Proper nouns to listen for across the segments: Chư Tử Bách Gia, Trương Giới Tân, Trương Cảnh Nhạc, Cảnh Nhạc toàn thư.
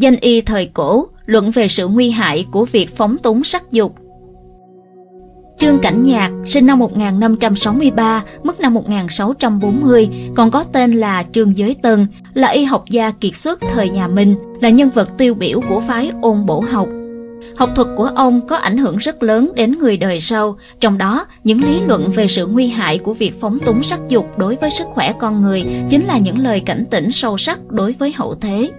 Danh y thời cổ luận về sự nguy hại của việc phóng túng sắc dục. Trương Cảnh Nhạc sinh năm 1563, mất năm 1640, còn có tên là Trương Giới Tân, là y học gia kiệt xuất thời nhà Minh, là nhân vật tiêu biểu của phái Ôn Bổ học. Học thuật của ông có ảnh hưởng rất lớn đến người đời sau, trong đó những lý luận về sự nguy hại của việc phóng túng sắc dục đối với sức khỏe con người chính là những lời cảnh tỉnh sâu sắc đối với hậu thế.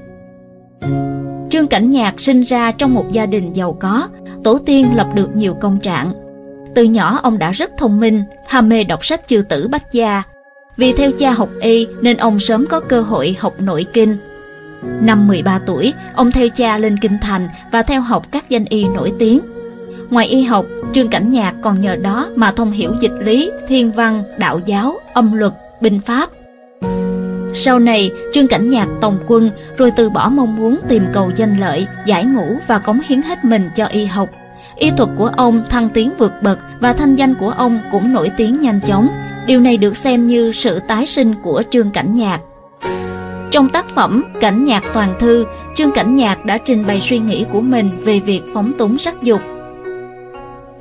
Trương Cảnh Nhạc sinh ra trong một gia đình giàu có, tổ tiên lập được nhiều công trạng. Từ nhỏ ông đã rất thông minh, ham mê đọc sách Chư Tử Bách Gia. Vì theo cha học y nên ông sớm có cơ hội học nội kinh. Năm 13 tuổi, ông theo cha lên kinh thành và theo học các danh y nổi tiếng. Ngoài y học, Trương Cảnh Nhạc còn nhờ đó mà thông hiểu dịch lý, thiên văn, đạo giáo, âm luật, binh pháp. Sau này, Trương Cảnh Nhạc tòng quân rồi từ bỏ mong muốn tìm cầu danh lợi, giải ngũ và cống hiến hết mình cho y học. Y thuật của ông thăng tiến vượt bậc và thanh danh của ông cũng nổi tiếng nhanh chóng. Điều này được xem như sự tái sinh của Trương Cảnh Nhạc. Trong tác phẩm Cảnh Nhạc toàn thư, Trương Cảnh Nhạc đã trình bày suy nghĩ của mình về việc phóng túng sắc dục.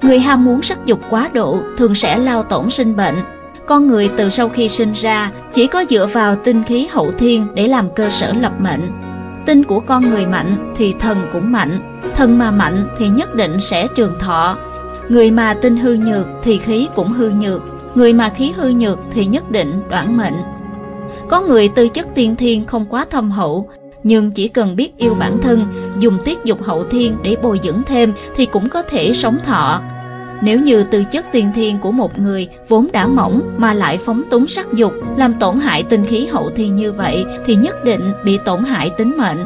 Người ham muốn sắc dục quá độ thường sẽ lao tổn sinh bệnh. Con người từ sau khi sinh ra chỉ có dựa vào tinh khí hậu thiên để làm cơ sở lập mệnh. Tinh của con người mạnh thì thần cũng mạnh, thần mà mạnh thì nhất định sẽ trường thọ. Người mà tinh hư nhược thì khí cũng hư nhược, người mà khí hư nhược thì nhất định đoản mệnh. Có người tư chất tiên thiên không quá thâm hậu, nhưng chỉ cần biết yêu bản thân, dùng tiết dục hậu thiên để bồi dưỡng thêm thì cũng có thể sống thọ. Nếu như tư chất tiên thiên của một người vốn đã mỏng mà lại phóng túng sắc dục, làm tổn hại tinh khí hậu thiên như vậy thì nhất định bị tổn hại tính mệnh.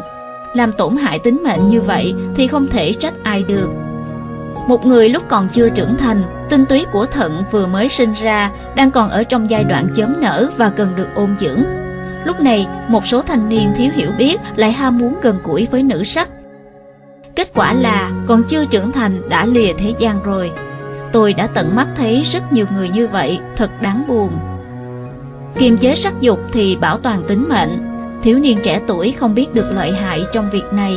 Làm tổn hại tính mệnh như vậy thì không thể trách ai được. Một người lúc còn chưa trưởng thành, tinh túy của thận vừa mới sinh ra, đang còn ở trong giai đoạn chớm nở và cần được ôn dưỡng. Lúc này, một số thanh niên thiếu hiểu biết lại ham muốn gần gũi với nữ sắc. Kết quả là còn chưa trưởng thành đã lìa thế gian rồi. Tôi đã tận mắt thấy rất nhiều người như vậy, thật đáng buồn. Kiềm chế sắc dục thì bảo toàn tính mệnh. Thiếu niên trẻ tuổi không biết được lợi hại trong việc này.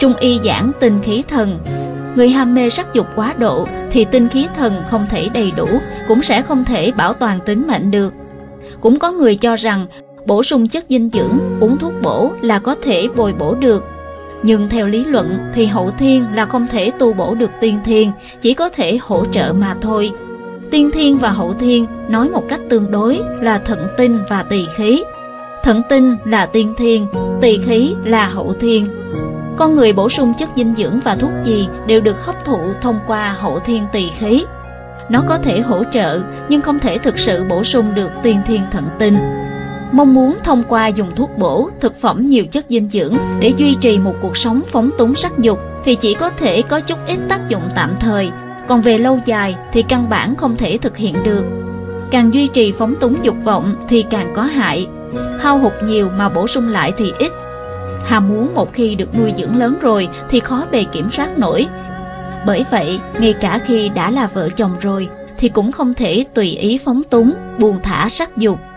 Trung y giảng tinh khí thần. Người ham mê sắc dục quá độ thì tinh khí thần không thể đầy đủ, cũng sẽ không thể bảo toàn tính mệnh được. Cũng có người cho rằng bổ sung chất dinh dưỡng, uống thuốc bổ là có thể bồi bổ được. Nhưng theo lý luận thì hậu thiên là không thể tu bổ được tiên thiên, chỉ có thể hỗ trợ mà thôi. Tiên thiên và hậu thiên nói một cách tương đối là thận tinh và tỳ khí. Thận tinh là tiên thiên, tỳ khí là hậu thiên. Con người bổ sung chất dinh dưỡng và thuốc gì đều được hấp thụ thông qua hậu thiên tỳ khí. Nó có thể hỗ trợ nhưng không thể thực sự bổ sung được tiên thiên thận tinh. Mong muốn thông qua dùng thuốc bổ, thực phẩm nhiều chất dinh dưỡng để duy trì một cuộc sống phóng túng sắc dục thì chỉ có thể có chút ít tác dụng tạm thời, còn về lâu dài thì căn bản không thể thực hiện được. Càng duy trì phóng túng dục vọng thì càng có hại, hao hụt nhiều mà bổ sung lại thì ít. Ham muốn một khi được nuôi dưỡng lớn rồi thì khó bề kiểm soát nổi. Bởi vậy, ngay cả khi đã là vợ chồng rồi thì cũng không thể tùy ý phóng túng, buông thả sắc dục.